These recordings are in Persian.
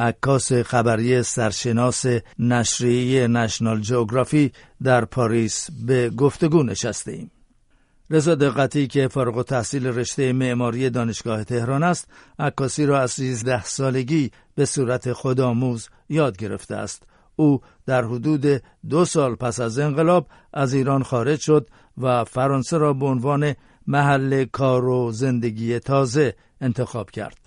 عکاس خبری سرشناس نشریه نشنال جئوگرافی در پاریس به گفتگو نشسته ایم. رضا دقتی که فارغ التحصیل رشته معماری دانشگاه تهران است، عکاسی را از 13 سالگی به صورت خودآموز یاد گرفته است. او در حدود 2 سال پس از انقلاب از ایران خارج شد و فرانسه را به عنوان محل کار و زندگی تازه انتخاب کرد.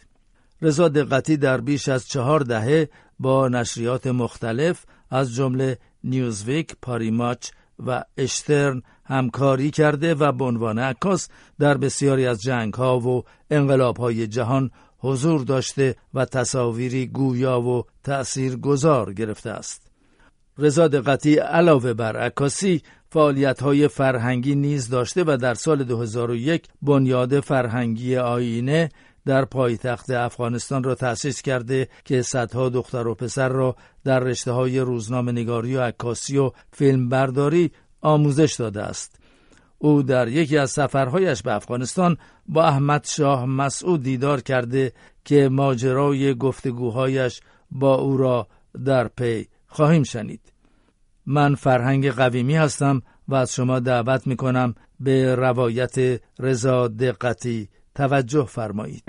رضا دقتی در بیش از 4 دهه با نشریات مختلف از جمله نیوزویک، پاری مچ و اشترن همکاری کرده و به عنوان عکاس در بسیاری از جنگ‌ها و انقلاب‌های جهان حضور داشته و تصاویری گویا و تأثیرگذار گرفته است. رضا دقتی علاوه بر عکاسی فعالیت‌های فرهنگی نیز داشته و در سال 2001 بنیاد فرهنگی آینه در پایتخت افغانستان را تأسیس کرده که صدها دختر و پسر را در رشته‌های روزنامه‌نگاری و عکاسی و فیلمبرداری آموزش داده است. او در یکی از سفرهایش به افغانستان با احمد شاه مسعود دیدار کرده که ماجرای گفتگوهایش با او را در پی خواهیم شنید. من فرهنگ قویمی هستم و از شما دعوت می‌کنم به روایت رضا دقتی توجه فرمایید.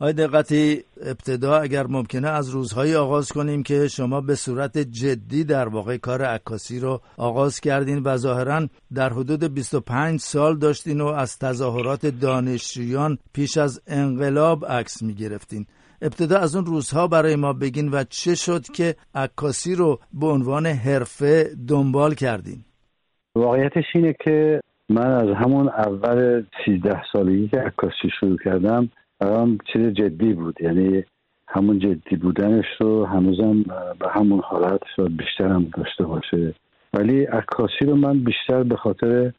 آقای دقتی، ابتدا اگر ممکنه از روزهای آغاز کنیم که شما به صورت جدی در واقع کار عکاسی رو آغاز کردین و ظاهراً در حدود 25 سال داشتین و از تظاهرات دانشجویان پیش از انقلاب عکس می‌گرفتین. ابتدا از اون روزها برای ما بگین و چه شد که عکاسی رو به عنوان حرفه دنبال کردین؟ واقعیتش اینه که من از همون اول 13 سالگی که عکاسی شروع کردم برام چیز جدی بود، یعنی همون جدی بودنش رو هنوزم به همون حالت شاید بیشترم داشته باشه، ولی عکاسی رو من بیشتر به خاطر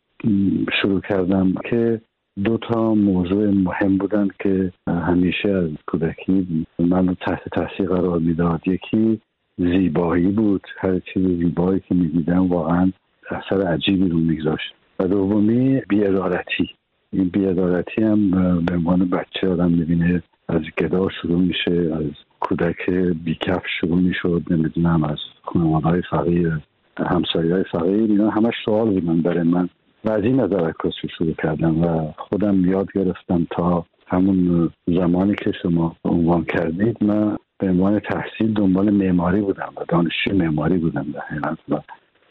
شروع کردم که 2 تا موضوع مهم بودن که همیشه از کودکی من رو تحت تاثیر قرار میداد. یکی زیبایی بود، هر چیز زیبایی که میدیدم واقعا اثر عجیبی رو میگذاشت، و دومی بی‌عدالتی. این بی‌عدالتی هم به عنوان بچه آدم میبینه، از گدا شروع میشه، از کودک بیکف شروع میشد، نمیدونم از خانواده‌های فقیر، همسایه‌های فقیر، اینا همه سوال بودن برای من و از این نظر عکاسی شروع کردم و خودم یاد گرفتم تا همون زمانی که شما عنوان کردید. من به عنوان تحصیل دنبال معماری بودم و دانشجو معماری بودم در حقیقت و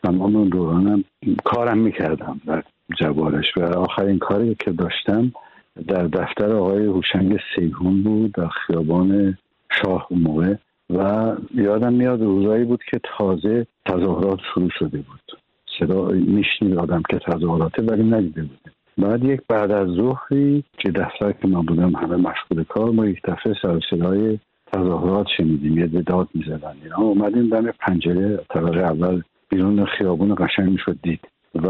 تمام اون دورانم کارم میکردم در جوارش، و آخرین کاری که داشتم در دفتر آقای هوشنگ سیهون بود در خیابان شاه اون موقع، و یادم میاد روزایی بود که تازه تظاهرات شروع شده بود، صدا میشنید آدم که تظاهراته ولی ندیده بوده. بعد یک بعد از ظهری که دفتر که من بودم همه مشغول کار، ما یک دفعه سر صدای تظاهرات شنیدیم، یه داد میزدن، اینا اومدیم دم پنجره طبقه اول بیرون خیابون قشنگ میشد دید، و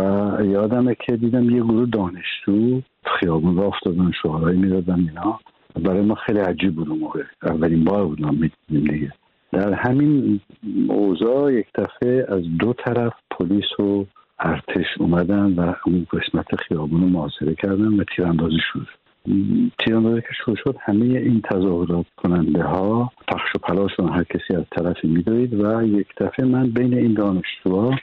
یادمه که دیدم یه گروه دانشجو خیابون را افتادن شعارهایی میدادن، اینا برای ما خیلی عجیب بود اون موقع، اولین بار بود ما میدیدیم دیگه. در همین اوضاع یک دفعه از 2 طرف پلیس و ارتش اومدن و اون قسمت خیابون رو محاصره کردن و تیراندازی شد. تیراندازی که شروع شد، همه این تظاهرات کننده ها پخش و پلاشون، هر کسی از طرفی میدوید، و یک دفعه من بین این دانشجوها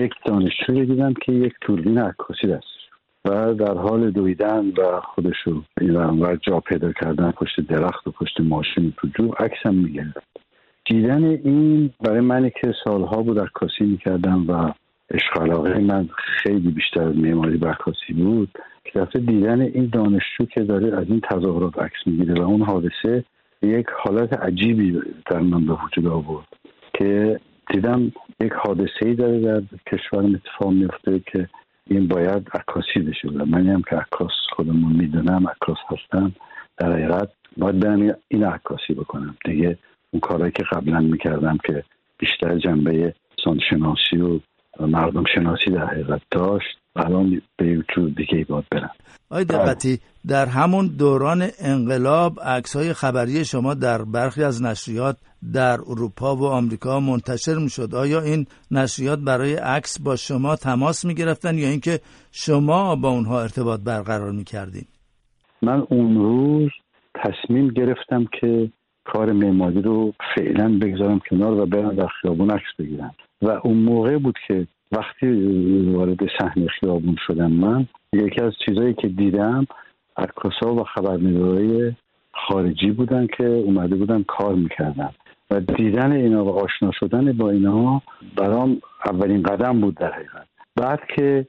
یک دانشجو دیدم که یک توربین عکاسی دستش و در حال دویدن و خودشو اینور جا پیدا کردن پشت درخت و پشت ماشین تو جو عکسم میگرفت. دیدن این برای منی که سالها بود عکاسی میکردم و عشق علاقه من خیلی بیشتر از معماری به عکاسی بود، که دفعه دیدن این دانشجو که داره از این تظاهرات عکس میگیره و اون حادثه یک حالت عجیبی در من به وجود آورد که دیدم یک حادثه‌ای داره در کشور اتفاق میفته که این باید عکاسی بشه. من هم که عکاس خودمون میدونم، عکاس هستم، در حقیقت باید برم این عکاسی بکنم دیگه. اون کارهایی که قبلا میکردم که بیشتر جنبه سانشناسی و مردم شناسی در حقیقت داشت، الان به یوتیوب دیگه باید برم. آقای دقتی، در همون دوران انقلاب عکس‌های خبری شما در برخی از نشریات در اروپا و آمریکا منتشر می‌شد. آیا این نشریات برای عکس با شما تماس می‌گرفتن یا اینکه شما با اونها ارتباط برقرار می‌کردین؟ من اون روز تصمیم گرفتم که کار معماری رو فعلا بگذارم کنار و برم در خیابون عکس بگیرم و اون موقع بود که وقتی وارد صحنه خیابون شدم، من یکی از چیزایی که دیدم عکاس‌ها و خبرنگارای خارجی بودن که اومده بودن کار میکردن و دیدن اینا و آشنا شدن با اینا برام اولین قدم بود در حقیقت. بعد که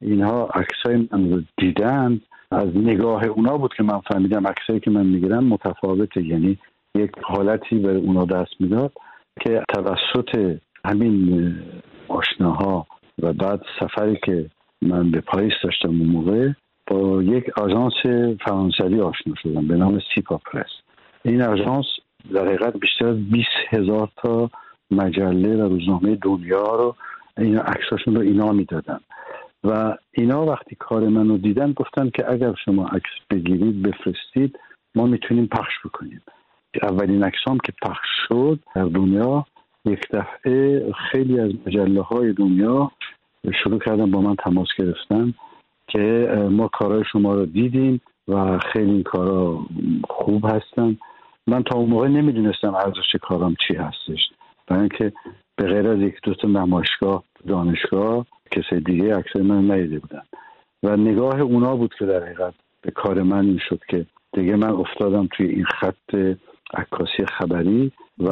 اینها عکسای من رو دیدن، از نگاه اونا بود که من فهمیدم عکسایی که من میگیرم متفاوته، یعنی یک حالتی به اونا دست میداد که توسط همین آشناها و بعد سفری که من به پاریس داشتم اون موقع با یک آژانس فرانسوی آشنا شدم به نام سیپا پرس. این آژانس در حقیقت بیشتر از 20,000 تا مجله و روزنامه دنیا رو اینا عکساشون رو اینا میدادن و اینا وقتی کار منو دیدن گفتن که اگر شما عکس بگیرید بفرستید ما میتونیم پخش بکنیم. اولین عکسام که پخش شد در دنیا، یک دفعه خیلی از مجله‌های دنیا شروع کردن با من تماس گرفتن که ما کارهای شما رو دیدیم و خیلی کارا خوب هستن. من تا اون موقع نمیدونستم ارزش کارم چی هستش، برای اینکه به غیر از یک دو تا نمایشگاه دانشگاه کسی دیگه عکسای من ندیده بودن و نگاه اونا بود که در حقیقت به کار من این شد که دیگه من افتادم توی این خط عکاسی خبری و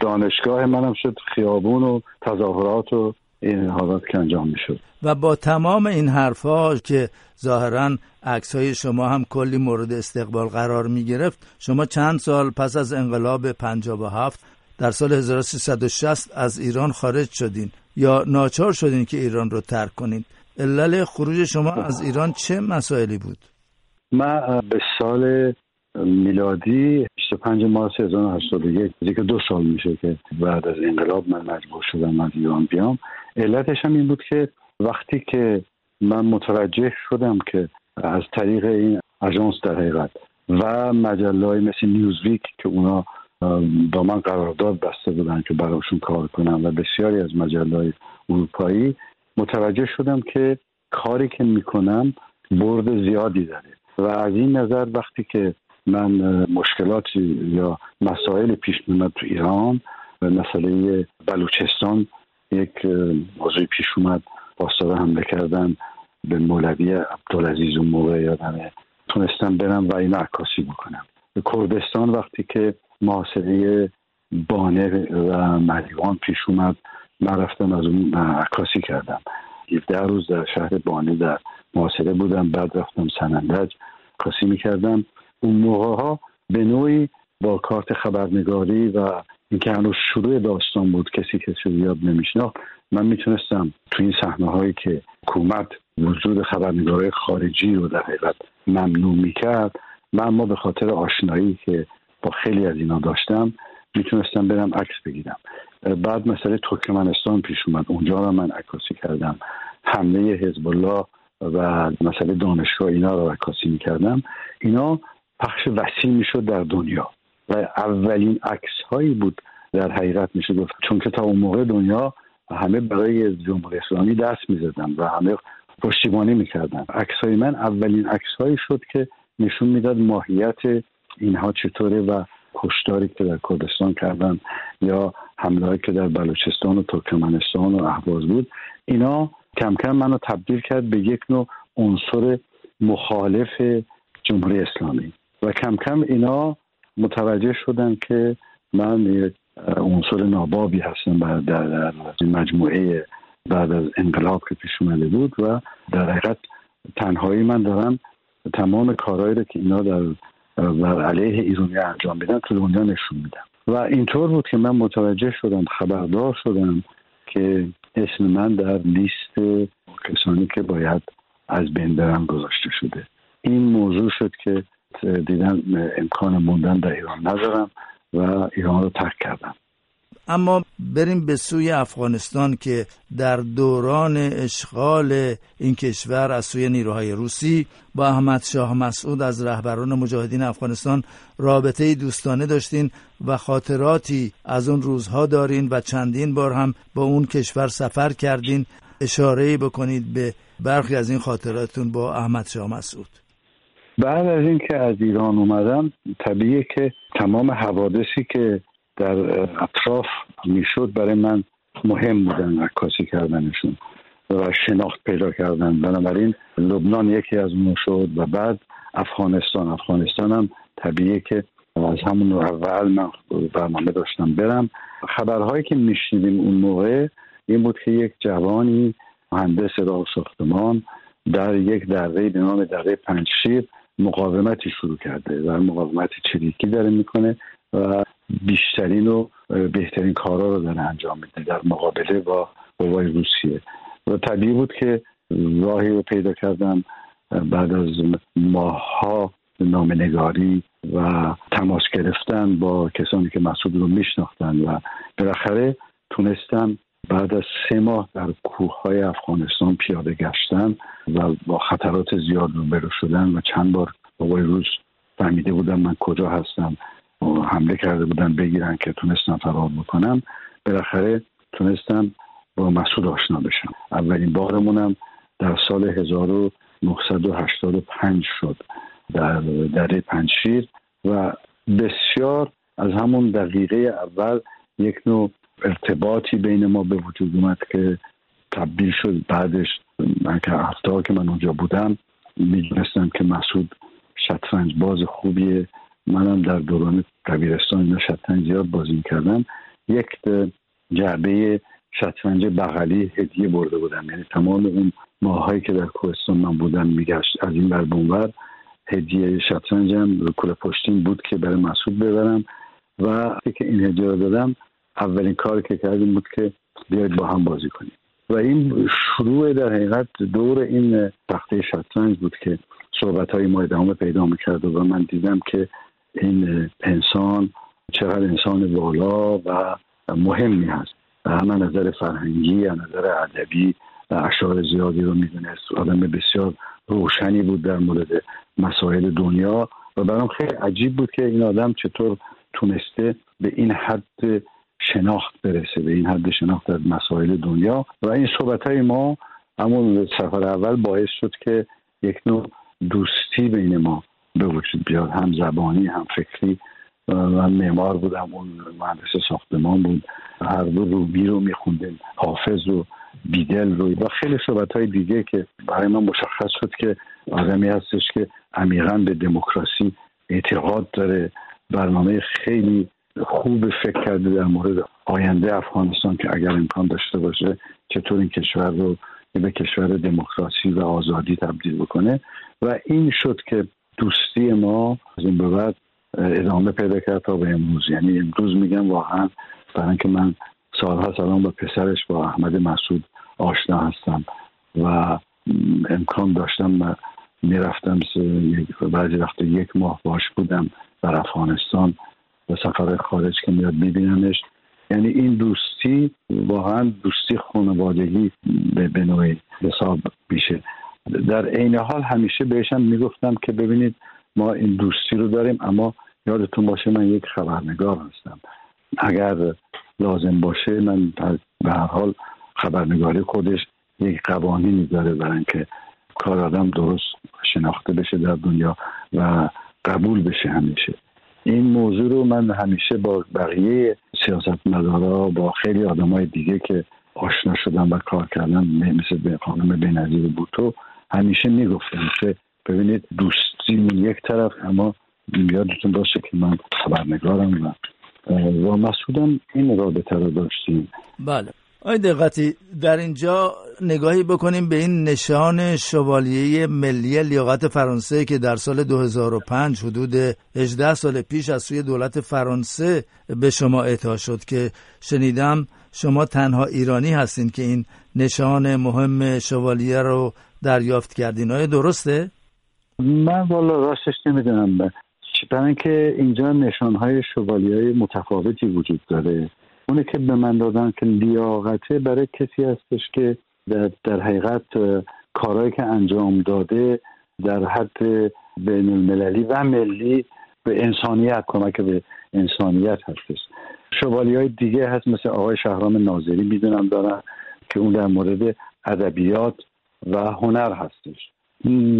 دانشگاه منم شد خیابون و تظاهرات و این حالات که انجام میشد. و با تمام این حرفا که ظاهرا عکس‌های شما هم کلی مورد استقبال قرار می گرفت، شما چند سال پس از انقلاب 57 در سال 1360 از ایران خارج شدین یا ناچار شدین که ایران رو ترک کنین. علل خروج شما از ایران چه مسائلی بود؟ من به سال میلادی 25 مارس 1981 دیگه 2 سال میشه که بعد از انقلاب من مجبور شدم از ایران بیام. علتش هم این بود که وقتی که من متوجه شدم که از طریق این آژانس در حقیقت و مجله‌های مثل نیوزویک که اونا با من قرارداد بسته بودن که براشون کار کنم و بسیاری از مجله‌های اروپایی، متوجه شدم که کاری که میکنم برد زیادی داره و از این نظر وقتی که من مشکلات یا مسائل پیش اومد تو ایران، مسئله بلوچستان یک موضوعی پیش اومد، پاسدار حمله کردن به مولوی عبدالعزیز اون موقع یادمه، تونستم برم و این عکاسی بکنم. کردستان وقتی که محاصره بانه و ملیوان پیش اومد، من رفتم از اون عکاسی کردم. 17 روز در شهر بانه در محاصره بودم، بعد رفتم سنندج عکاسی میکردم. اون موقع ها به نوعی با کارت خبرنگاری و اینکه هنوز شروع داستان بود، کسی رو یاد نمیشناخت، من میتونستم تو این صحنه هایی که حکومت وجود خبرنگارای خارجی رو در حقیقت ممنوع میکرد، من اما به خاطر آشنایی که با خیلی از اینا داشتم میتونستم برم عکس بگیرم. بعد مسئله ترکمنستان پیش اومد، اونجا رو من عکاسی کردم. حمله حزب الله و مسئله دانشگاه اینا رو عکاسی میکردم. اینا پخش وسیع میشد در دنیا و اولین عکس هایی بود در حقیقت میشه گفت، چون که تا اون موقع دنیا همه برای جمهوری اسلامی دست میزدن و همه پشتیبانی میکردن. عکس های من اولین عکس هایی شد که نشون میداد ماهیت اینها چطوره و کشتاری که در کردستان کردن یا حمله‌ای که در بلوچستان و ترکمنستان و اهواز بود، اینا کم کم منو تبدیل کرد به یک نوع عنصر مخالف جمهوری اسلامی و کم کم اینا متوجه شدن که من عنصر نابابی هستم در مجموعه بعد از انقلاب که پیش اومده بود و در حقیقت تنهایی من دارم تمام کارهایی رو که اینا در علیه ایرانی انجام میدن تو دنیا نشون میدم. و اینطور بود که من متوجه شدم، خبردار شدم که اسم من در لیست کسانی که باید از بین برن گذاشته شده. این موضوع شد که دیدن امکان موندن در ایران ندارم و ایران رو ترک کردم. اما بریم به سوی افغانستان که در دوران اشغال این کشور از سوی نیروهای روسی با احمد شاه مسعود از رهبران مجاهدین افغانستان رابطه دوستانه داشتین و خاطراتی از اون روزها دارین و چندین بار هم با اون کشور سفر کردین. اشاره‌ای بکنید به برخی از این خاطراتتون با احمد شاه مسعود. بعد از این که از ایران اومدم طبیعیه که تمام حوادثی که در اطراف میشد برای من مهم بودن، عکاسی کردنشون و شناخت پیدا کردن. بنابراین لبنان یکی از اون شد و بعد افغانستان هم طبیعیه که از همون اول من برنامه داشتم برم. خبرهایی که میشنیدیم اون موقع این بود که یک جوانی مهندس راه ساختمان در یک دره به نام دره پنجشیر مقاومتی شروع کرده و مقاومت چریکی داره میکنه و بیشترین و بهترین کارها رو داره انجام میده در مقابله با قوای روسیه. و طبیعی بود که راهی رو پیدا کردم بعد از ماه‌ها نامه‌نگاری و تماس گرفتن با کسانی که مسعود رو میشناختن و بالاخره تونستم بعد از 3 ماه در کوههای افغانستان پیاده گشتن و با خطرات زیاد روبرو شدن و چند بار قوای روس فهمیده بودن من کجا هستم، حمله کرده بودن بگیرن که تونستم فرار بکنم. بالاخره تونستم با مسعود آشنا بشم. اولین بارمونم در سال 1985 شد در دره پنجشیر و بسیار از همون دقیقه اول یک نوع ارتباطی بین ما به وجود اومد که تبدیل شد بعدش. من که هفته‌ها که من اونجا بودم می‌دونستم که مسعود شطرنج باز خوبیه. منم در دوران دبیرستان شطرنج زیاد بازی می‌کردم. یک جعبه شطرنج بغلی هدیه برده بودم، یعنی تمام اون ماهایی که در کوهستان من بودم میگشت از این ور اونور، هدیه شطرنجم کوله پشتین بود که برای مسعود ببرم. و وقتی که این هدیه رو دادم اولین کاری که کردیم بود که بیاید با هم بازی کنیم و این شروع در حقیقت دور این تخته شطرنج بود که صحبت‌های ما ادامه پیدا می‌کرد و من دیدم که این انسان چقدر انسان والا و مهمی هست. هم از نظر فرهنگی، از نظر ادبی اشعار زیادی رو می‌دونست. آدم بسیار روشنی بود در مورد مسائل دنیا و برام خیلی عجیب بود که این آدم چطور تونسته به این حد شناخت برسه، به این حد شناخت در مسائل دنیا. و این صحبت‌های ما همون سفر اول باعث شد که یک نوع دوستی بین ما به وجود بیاد، هم زبانی هم فکری. من معمار بودم، اون مهندس ساختمان بود، هر دو روبی رو میخوندیم، حافظ و بیدل رو، و خیلی صحبت‌های دیگه که برای من مشخص شد که آدمی هستش که عمیقاً به دموکراسی اعتقاد داره. برنامه خیلی خوب فکر کرده در مورد آینده افغانستان که اگر امکان داشته باشه چطور این کشور رو به کشور دموکراسی و آزادی تبدیل بکنه. و این شد که دوستی ما از این به بعد ادامه پیدا کرد تا به امروز. یعنی امروز میگم واقعا برای اینکه من سالها سلام با پسرش با احمد مسعود آشنا هستم و امکان داشتم میرفتم بعضی وقت 1 ماه باش بودم در افغانستان و سفر خارج که میاد میبینمش. یعنی این دوستی واقعا دوستی خانوادگی به نوعی حساب میشه. در عین حال همیشه بهشم میگفتم که ببینید ما این دوستی رو داریم اما یادتون باشه من یک خبرنگار هستم، اگر لازم باشه من به هر حال خبرنگاری خودش یک قوانینی داره برای اینکه کار آدم درست شناخته بشه در دنیا و قبول بشه. همیشه این موضوع رو من همیشه با بقیه سیاستمدارا با خیلی آدمای دیگه که آشنا شدم و کار کردم مثل خانم بینظیر بوتو همیشه میگفتم که ببینید دوستی من یک طرف اما یادتون باشه که من خبرنگارم و مسعودم این رابطه رو داشتیم. بله آقای دقتی، در اینجا نگاهی بکنیم به این نشان شوالیه ملی لیاقت فرانسه که در سال 2005 حدود 18 سال پیش از سوی دولت فرانسه به شما اعطا شد که شنیدم شما تنها ایرانی هستین که این نشان مهم شوالیه رو دریافت کردین. آیا درسته؟ من والا راستش نمیدونم، برای اینکه اینجا نشانهای شوالیه‌های متفاوتی وجود داره. اونه که به من دادن که لیاقته برای کسی هستش که در حقیقت کارهایی که انجام داده در حد بین المللی و ملی به انسانیت، کمک به انسانیت هستش. شوالیه‌های دیگه هست مثل آقای شهرام ناظری میدونم دارن که اون در مورد ادبیات و هنر هستش.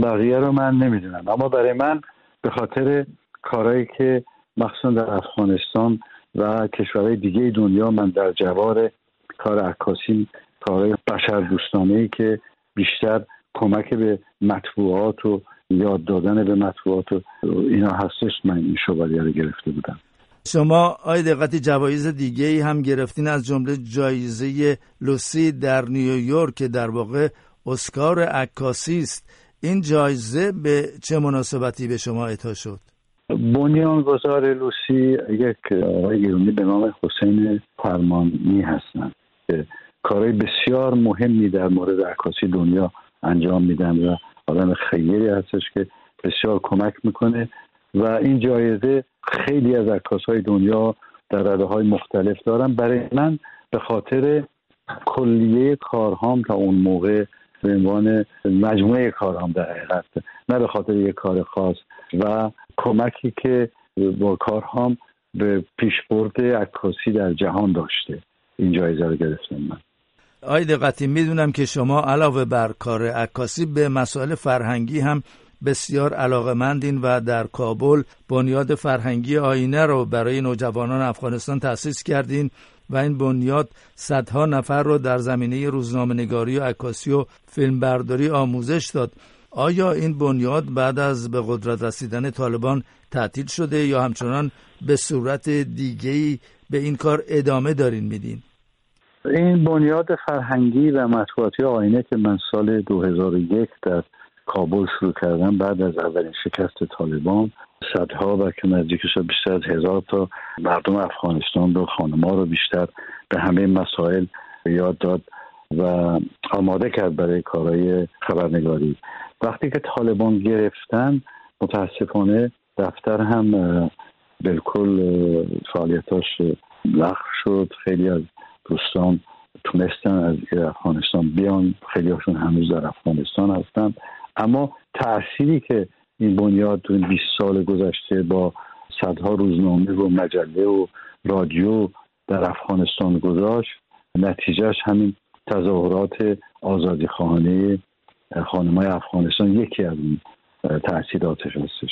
بقیه رو من نمیدونم، اما برای من به خاطر کارهایی که مخصوصا در افغانستان و کشورهای دیگه دنیا من در جوار کار عکاسی، کارهای بشردوستانه‌ای که بیشتر کمک به مطبوعات و یاد دادن به مطبوعات و اینا هستش، من این شوالیه رو گرفته بودم. شما آقای دقتی جوایز دیگه‌ای هم گرفتین، از جمله جایزه لوسی در نیویورک که در واقع اسکار عکاسی است. این جایزه به چه مناسبتی به شما اعطا شد؟ بنیانگذار لوسی یک آقای ایرانی به نام حسین فرمانی هستند که کارهای بسیار مهمی در مورد عکاسی دنیا انجام میدن و آدم خیلی هستش که بسیار کمک میکنه و این جایزه خیلی از عکاسهای دنیا در رده‌های مختلف دارن. برای من به خاطر کلیه کارهام تا اون موقع به عنوان مجموعه کارهام در حقیقت، نه به خاطر یک کار خاص، و کمکی که با کارهام به پیشبرد عکاسی در جهان داشته، این جایزه رو گرفتم من. آقای دقتی میدونم که شما علاوه بر کار عکاسی به مسائل فرهنگی هم بسیار علاقه‌مندین و در کابل بنیاد فرهنگی آینه رو برای نوجوانان افغانستان تأسیس کردین و این بنیاد صدها نفر رو در زمینه روزنامه‌نگاری و عکاسی و فیلمبرداری آموزش داد. آیا این بنیاد بعد از به قدرت رسیدن طالبان تعطیل شده یا همچنان به صورت دیگه‌ای به این کار ادامه دارین میدین؟ این بنیاد فرهنگی و مطبوعاتی آینه که من سال 2001 در کابل شروع کردم بعد از اولین شکست طالبان، صدها و که نزدیکش بیشتر از 1000 تا مردم افغانستان رو، خانم‌ها رو بیشتر به همه مسائل یاد داد و آماده کرد برای کارهای خبرنگاری. وقتی که طالبان گرفتن متاسفانه دفتر هم بالکل فعالیتاش لغو شد. خیلی از دوستان تونستن از افغانستان بیان، خیلی هاشون هنوز در افغانستان هستن، اما تأثیری که این بنیاد در 20 سال گذشته با صدها روزنامه و مجله و رادیو در افغانستان گذاشت، نتیجهش همین تظاهرات آزادیخواهانه خانم‌های افغانستان یکی از این تأثیراتش هستش.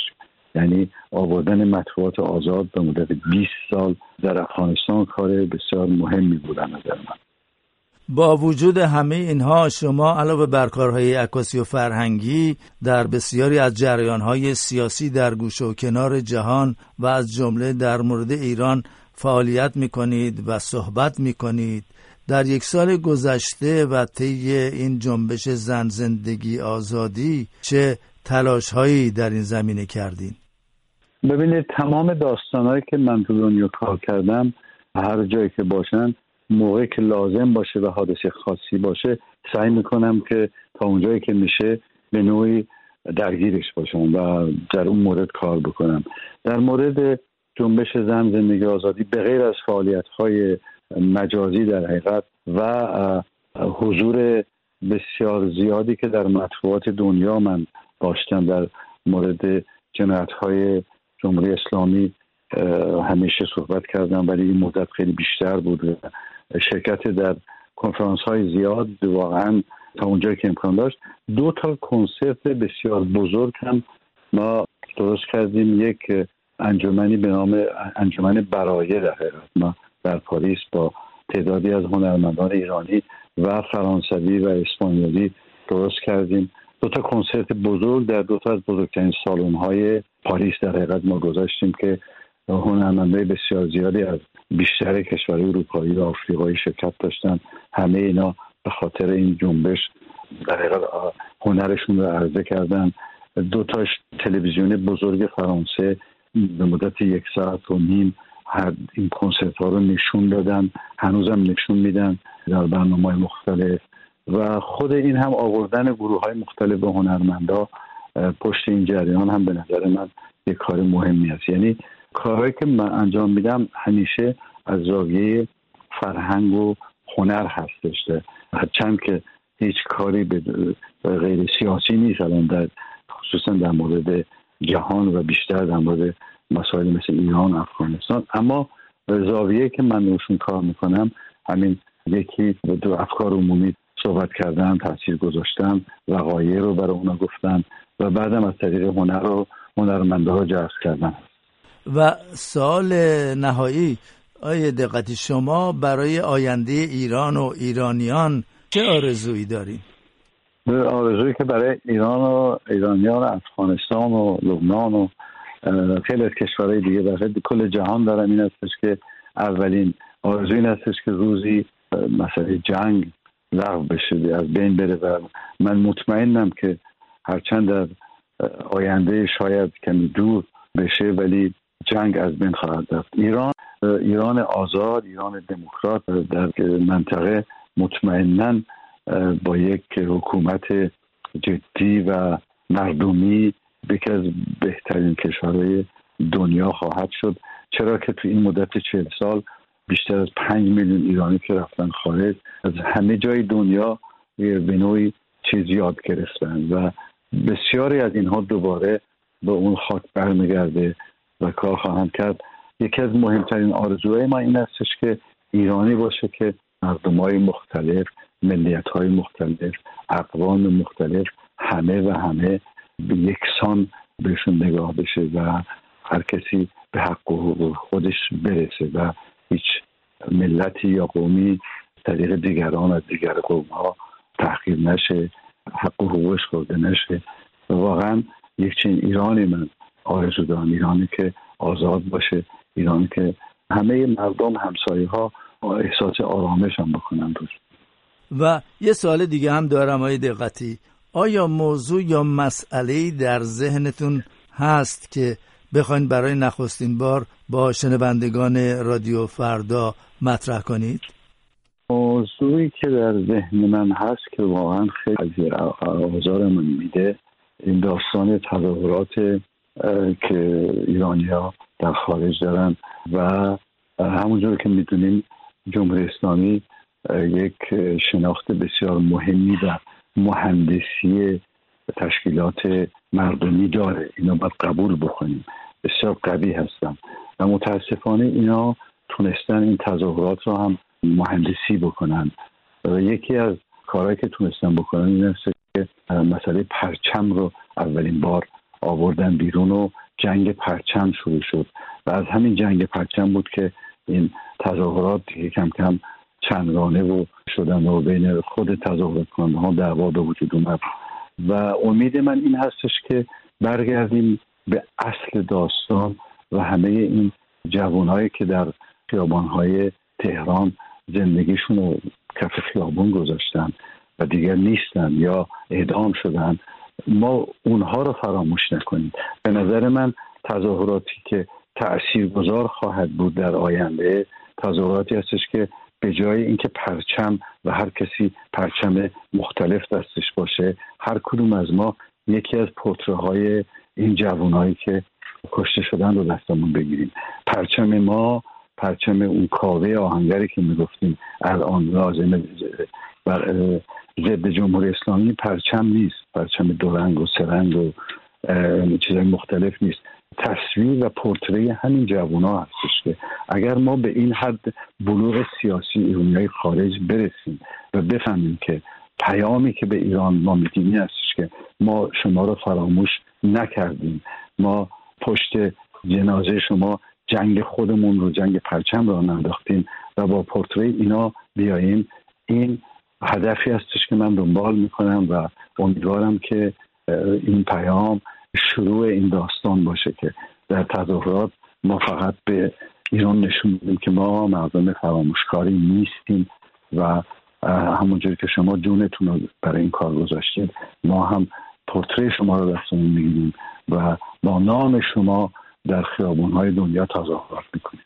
یعنی آوردن مطبوعات آزاد به مدت 20 سال در افغانستان کار بسیار مهمی بود از نظر من. با وجود همه اینها شما علاوه بر کارهای عکاسی و فرهنگی در بسیاری از جریانهای سیاسی در گوشه و کنار جهان و از جمله در مورد ایران فعالیت می‌کنید و صحبت می‌کنید. در یک سال گذشته و طی این جنبش زن زندگی آزادی چه تلاش‌هایی در این زمینه کردین؟ ببینید، تمام داستان‌هایی که من تو دنیا کار کردم هر جایی که باشن، موقعی که لازم باشه و حادثه خاصی باشه، سعی میکنم که تا اونجایی که میشه به نوعی درگیرش باشم و در اون مورد کار بکنم. در مورد جنبش زن زندگی آزادی به غیر از فعالیت‌های مجازی در حقیقت و حضور بسیار زیادی که در مطبوعات دنیا من داشتم در مورد جنایت‌های جمهوری اسلامی همیشه صحبت کردم، ولی این مدت خیلی بیشتر بود. شرکت در کنفرانس‌های زیاد واقعا تا اونجایی که امکان داشت. 2 کنسرت بسیار بزرگ هم ما درست کردیم، یک انجمنی به نام انجمن برایه در حقیقت ما در پاریس با تعدادی از هنرمندان ایرانی و فرانسوی و اسپانیایی درست کردیم. 2 کنسرت بزرگ در 2 از بزرگترین سالن‌های پاریس در حقیقت ما گذاشتیم که هنرمندای بسیار زیادی از بیشتر کشورهای اروپایی و آفریقایی شرکت داشتن. همه اینا به خاطر این جنبش در حقیقت هنرشون رو عرضه کردن. 2 تلویزیون بزرگ فرانسه به مدت 1.5 ساعت این کنسرت ها رو نشون دادن، هنوزم نشون میدن در برنامه‌های مختلف، و خود این هم آوردن گروه‌های مختلف و هنرمندا پشت این جریان هم به نظر من یک کار مهمی است. یعنی کارهایی که من انجام میدم همیشه از زاویه فرهنگ و هنر هستش، هرچند که هیچ کاری غیر سیاسی نیست الان، در خصوصا در مورد جهان و بیشتر در مورد مسائل مثل ایران و افغانستان. اما به زاویه که من روشون کار میکنم همین یکی دو افکار عمومی صحبت کردن، تاثیر گذاشتن، وقایع رو برای اونا گفتن و بعدم از طریق هنر رو هنرمنده ها جذب کردن. و سوال نهایی آیه دقتی، شما برای آینده ایران و ایرانیان چه آرزویی دارید؟ آرزویی که برای ایران و ایرانیان و افغانستان و لبنان و خیلی از کشورهای دیگه در کل جهان دارم این هستش که اولین آرزوی این هستش که روزی مسئله جنگ لغو بشه، از بین بره، و من مطمئنم که هرچند در آینده شاید کمی دور بشه ولی جنگ از بین خواهد رفت. ایران آزاد، ایران دموکرات در منطقه مطمئناً با یک حکومت جدی و مردمی یکی از بهترین کشورهای دنیا خواهد شد، چرا که تو این مدت 40 سال بیشتر از 5 میلیون ایرانی که رفتن خارج از همه جای دنیا به نوعی چیز یاد گرفتن و بسیاری از اینها دوباره به اون خاک برمیگرده و کار خواهند کرد. یکی از مهمترین آرزوهای ما این استش که ایرانی باشه که مردم‌های مختلف، ملیت‌های مختلف، اقوام مختلف، همه و همه به یکسان بهشون نگاه بشه و هر کسی به حق و حقوق خودش برسه و هیچ ملتی یا قومی طریق دیگران از دیگر قوم‌ها تحقیر نشه، حق و حقوقش خورده نشه. واقعا یک چنین ایرانی من آرزو دارم، ایرانی که آزاد باشه، ایرانی که همه مردم همسایه‌ها احساس آرامش هم بکنن روش. و یه سوال دیگه هم دارم آقای دقتی، آیا موضوع یا مسئله‌ای در ذهنتون هست که بخواین برای نخستین بار با شنوندگان رادیو فردا مطرح کنید؟ موضوعی که در ذهن من هست که واقعا خیلی آزار من میده این داستان تظاهرات که ایرانی‌ها در خارج دارن و همونجور که میدونیم جمهوری اسلامی یک شناخت بسیار مهمی در مهندسی تشکیلات مردمی داره، اینا باید قبول بکنیم، بسیار قوی هستن و متاسفانه اینا تونستن این تظاهرات رو هم مهندسی بکنن. یکی از کارهایی که تونستن بکنن این است که مسئله پرچم رو اولین بار آوردن بیرون و جنگ پرچم شروع شد و از همین جنگ پرچم بود که این تظاهرات دیگه کم کم چندگانه و شدن و بین خود تظاهرات کننده ها دعوا به وجود اومد و امید من این هستش که برگردیم به اصل داستان و همه این جوانهایی که در خیابانهای تهران زندگیشون رو کف خیابون گذاشتن و دیگر نیستن یا اعدام شدن، ما اونها رو فراموش نکنیم. به نظر من تظاهراتی که تأثیرگذار خواهد بود در آینده تظاهراتی هستش که به جای اینکه پرچم و هر کسی پرچم مختلف دستش باشه، هر کدوم از ما یکی از پتره‌های این جوانایی که کشته شدن رو دستمون بگیریم. پرچم ما، پرچم اون کاوه آهنگری که میگفتیم الان لازمه ضد جمهوری اسلامی پرچم نیست، پرچم دورنگ و سرنگ و چیزهای مختلف نیست، تصویر و پورتره همین جوان‌ها هستش که اگر ما به این حد بلوغ سیاسی ایرانیای خارج برسیم و بفهمیم که پیامی که به ایران ما میدیم این هستش که ما شما رو فراموش نکردیم، ما پشت جنازه شما جنگ خودمون رو، جنگ پرچم رو انداختیم و با پورتره اینا بیاییم، این هدفی هستش که من دنبال میکنم و امیدوارم که این پیام شروع این داستان باشه که در تظاهرات ما فقط به ایران نشون بدیم که ما مردم فراموشکاری نیستیم و همونجوری که شما جونتون رو برای این کار گذاشتید ما هم پورتره شما رو دستمون میگیریم و با نام شما در خیابان‌های دنیا تظاهرات میکنیم.